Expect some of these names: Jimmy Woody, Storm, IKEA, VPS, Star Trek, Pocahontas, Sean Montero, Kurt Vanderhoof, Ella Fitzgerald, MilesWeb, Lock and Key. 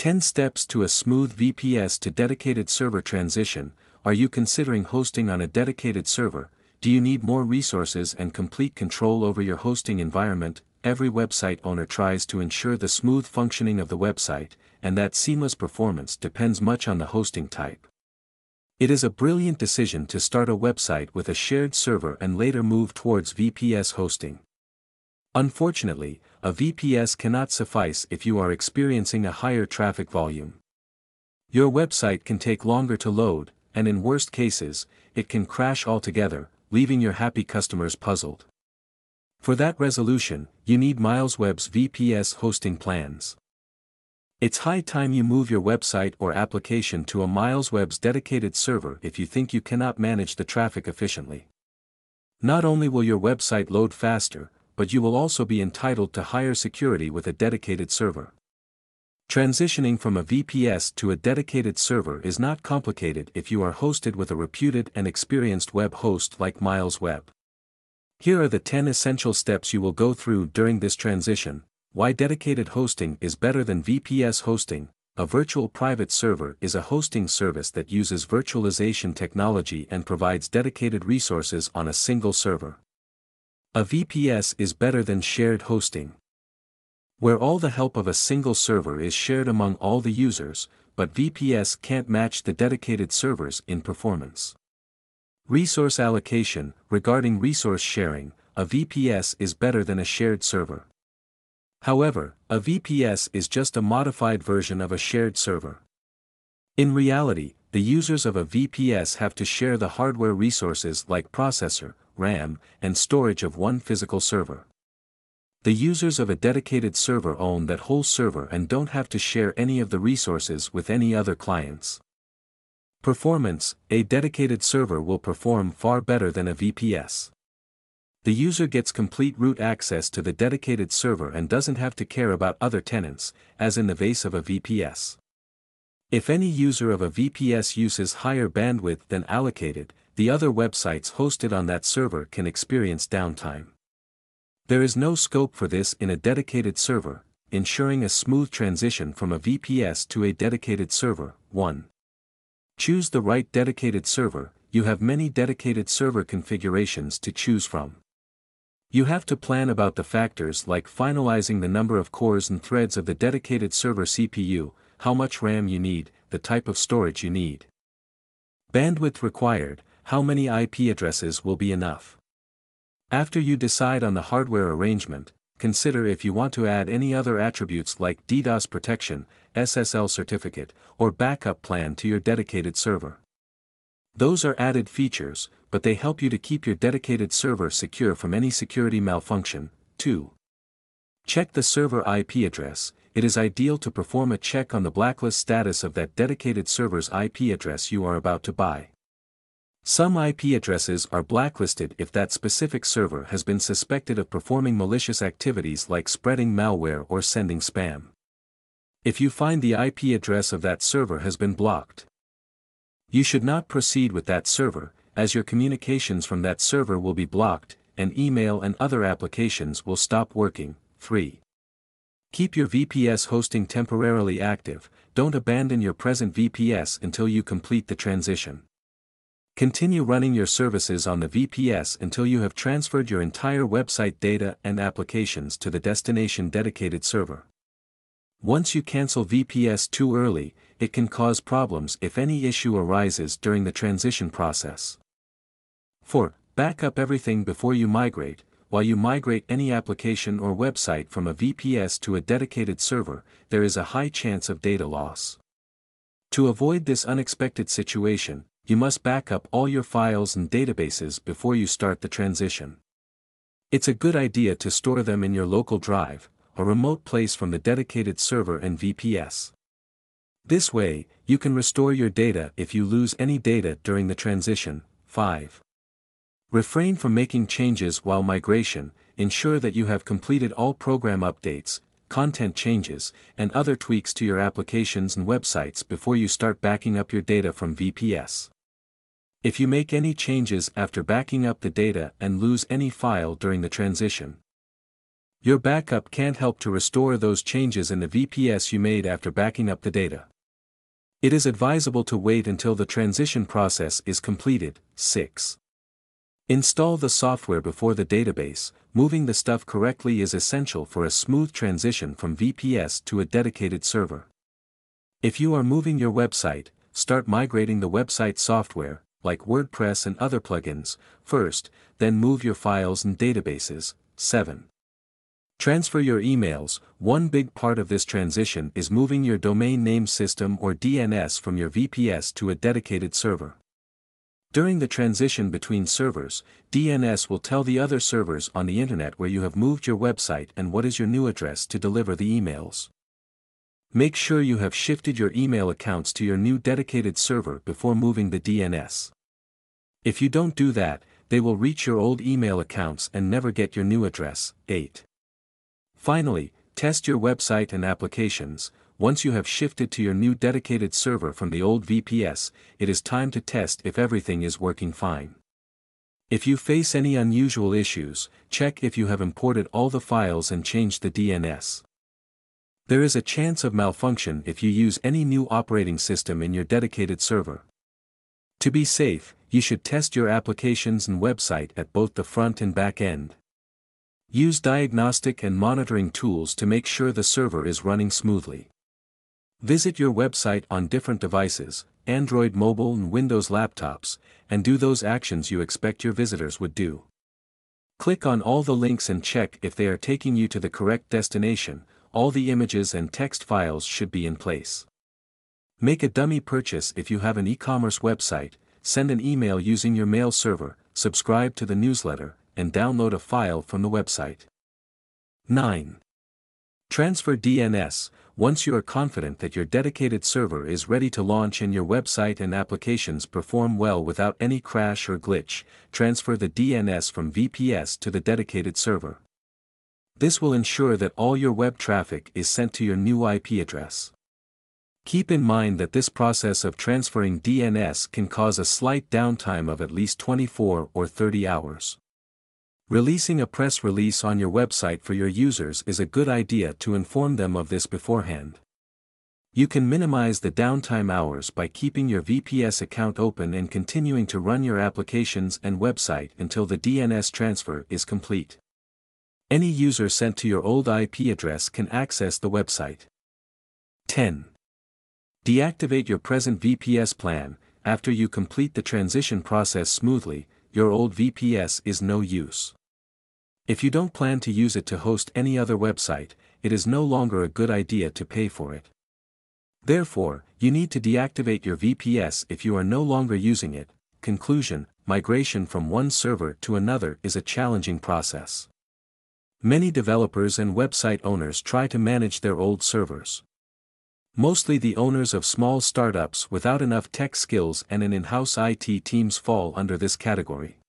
10 Steps to a Smooth VPS to Dedicated Server Transition. Are you considering hosting on a dedicated server? Do you need more resources and complete control over your hosting environment? Every website owner tries to ensure the smooth functioning of the website, and that seamless performance depends much on the hosting type. It is a brilliant decision to start a website with a shared server and later move towards VPS hosting. Unfortunately, a VPS cannot suffice if you are experiencing a higher traffic volume. Your website can take longer to load, and in worst cases, it can crash altogether, leaving your happy customers puzzled. For that resolution, you need MilesWeb's VPS hosting plans. It's high time you move your website or application to a MilesWeb's dedicated server if you think you cannot manage the traffic efficiently. Not only will your website load faster, but you will also be entitled to higher security with a dedicated server. Transitioning from a VPS to a dedicated server is not complicated if you are hosted with a reputed and experienced web host like MilesWeb. Here are the 10 essential steps you will go through during this transition. Why dedicated hosting is better than VPS hosting. A virtual private server is a hosting service that uses virtualization technology and provides dedicated resources on a single server. A VPS is better than shared hosting, where all the help of a single server is shared among all the users, but VPS can't match the dedicated servers in performance. Resource allocation. Regarding resource sharing, a VPS is better than a shared server. However, a VPS is just a modified version of a shared server. In reality, the users of a VPS have to share the hardware resources like processor, RAM, and storage of one physical server. The users of a dedicated server own that whole server and don't have to share any of the resources with any other clients. Performance. A dedicated server will perform far better than a VPS. The user gets complete root access to the dedicated server and doesn't have to care about other tenants, as in the case of a VPS. If any user of a VPS uses higher bandwidth than allocated, the other websites hosted on that server can experience downtime. There is no scope for this in a dedicated server. Ensuring a smooth transition from a VPS to a dedicated server. 1. Choose the right dedicated server. You have many dedicated server configurations to choose from. You have to plan about the factors like finalizing the number of cores and threads of the dedicated server CPU, how much RAM you need, the type of storage you need, bandwidth required, how many IP addresses will be enough. After you decide on the hardware arrangement, consider if you want to add any other attributes like DDoS protection, SSL certificate, or backup plan to your dedicated server. Those are added features, but they help you to keep your dedicated server secure from any security malfunction. 2. Check the server IP address. It is ideal to perform a check on the blacklist status of that dedicated server's IP address you are about to buy. Some IP addresses are blacklisted if that specific server has been suspected of performing malicious activities like spreading malware or sending spam. If you find the IP address of that server has been blocked, you should not proceed with that server, as your communications from that server will be blocked, and email and other applications will stop working. 3. Keep your VPS hosting temporarily active. Don't abandon your present VPS until you complete the transition. Continue running your services on the VPS until you have transferred your entire website data and applications to the destination dedicated server. Once you cancel VPS too early, it can cause problems if any issue arises during the transition process. 4. Back up everything before you migrate. While you migrate any application or website from a VPS to a dedicated server, there is a high chance of data loss. To avoid this unexpected situation, you must back up all your files and databases before you start the transition. It's a good idea to store them in your local drive, a remote place from the dedicated server and VPS. This way, you can restore your data if you lose any data during the transition. 5. Refrain from making changes while migration. Ensure that you have completed all program updates, content changes, and other tweaks to your applications and websites before you start backing up your data from VPS. If you make any changes after backing up the data and lose any file during the transition, Your backup can't help to restore those changes in the VPS you made after backing up the data. It is advisable to wait until the transition process is completed. 6. Install the software before the database. Moving the stuff correctly is essential for a smooth transition from VPS to a dedicated server. If you are moving your website, start migrating the website software, like WordPress and other plugins, first, then move your files and databases. 7. Transfer your emails. One big part of this transition is moving your domain name system or DNS from your VPS to a dedicated server. During the transition between servers, DNS will tell the other servers on the internet where you have moved your website and what is your new address to deliver the emails. Make sure you have shifted your email accounts to your new dedicated server before moving the DNS. If you don't do that, they will reach your old email accounts and never get your new address. 8. Finally, test your website and applications. Once you have shifted to your new dedicated server from the old VPS, it is time to test if everything is working fine. If you face any unusual issues, check if you have imported all the files and changed the DNS. There is a chance of malfunction if you use any new operating system in your dedicated server. To be safe, you should test your applications and website at both the front and back end. Use diagnostic and monitoring tools to make sure the server is running smoothly. Visit your website on different devices, Android mobile and Windows laptops, and do those actions you expect your visitors would do. Click on all the links and check if they are taking you to the correct destination. All the images and text files should be in place. Make a dummy purchase if you have an e-commerce website, send an email using your mail server, subscribe to the newsletter, and download a file from the website. 9. Transfer DNS. Once you are confident that your dedicated server is ready to launch and your website and applications perform well without any crash or glitch, transfer the DNS from VPS to the dedicated server. This will ensure that all your web traffic is sent to your new IP address. Keep in mind that this process of transferring DNS can cause a slight downtime of at least 24 or 30 hours. Releasing a press release on your website for your users is a good idea to inform them of this beforehand. You can minimize the downtime hours by keeping your VPS account open and continuing to run your applications and website until the DNS transfer is complete. Any user sent to your old IP address can access the website. 10. Deactivate your present VPS plan. After you complete the transition process smoothly, your old VPS is no use. If you don't plan to use it to host any other website, it is no longer a good idea to pay for it. Therefore, you need to deactivate your VPS if you are no longer using it. Conclusion: migration from one server to another is a challenging process. Many developers and website owners try to manage their old servers. Mostly the owners of small startups without enough tech skills and an in-house IT teams fall under this category.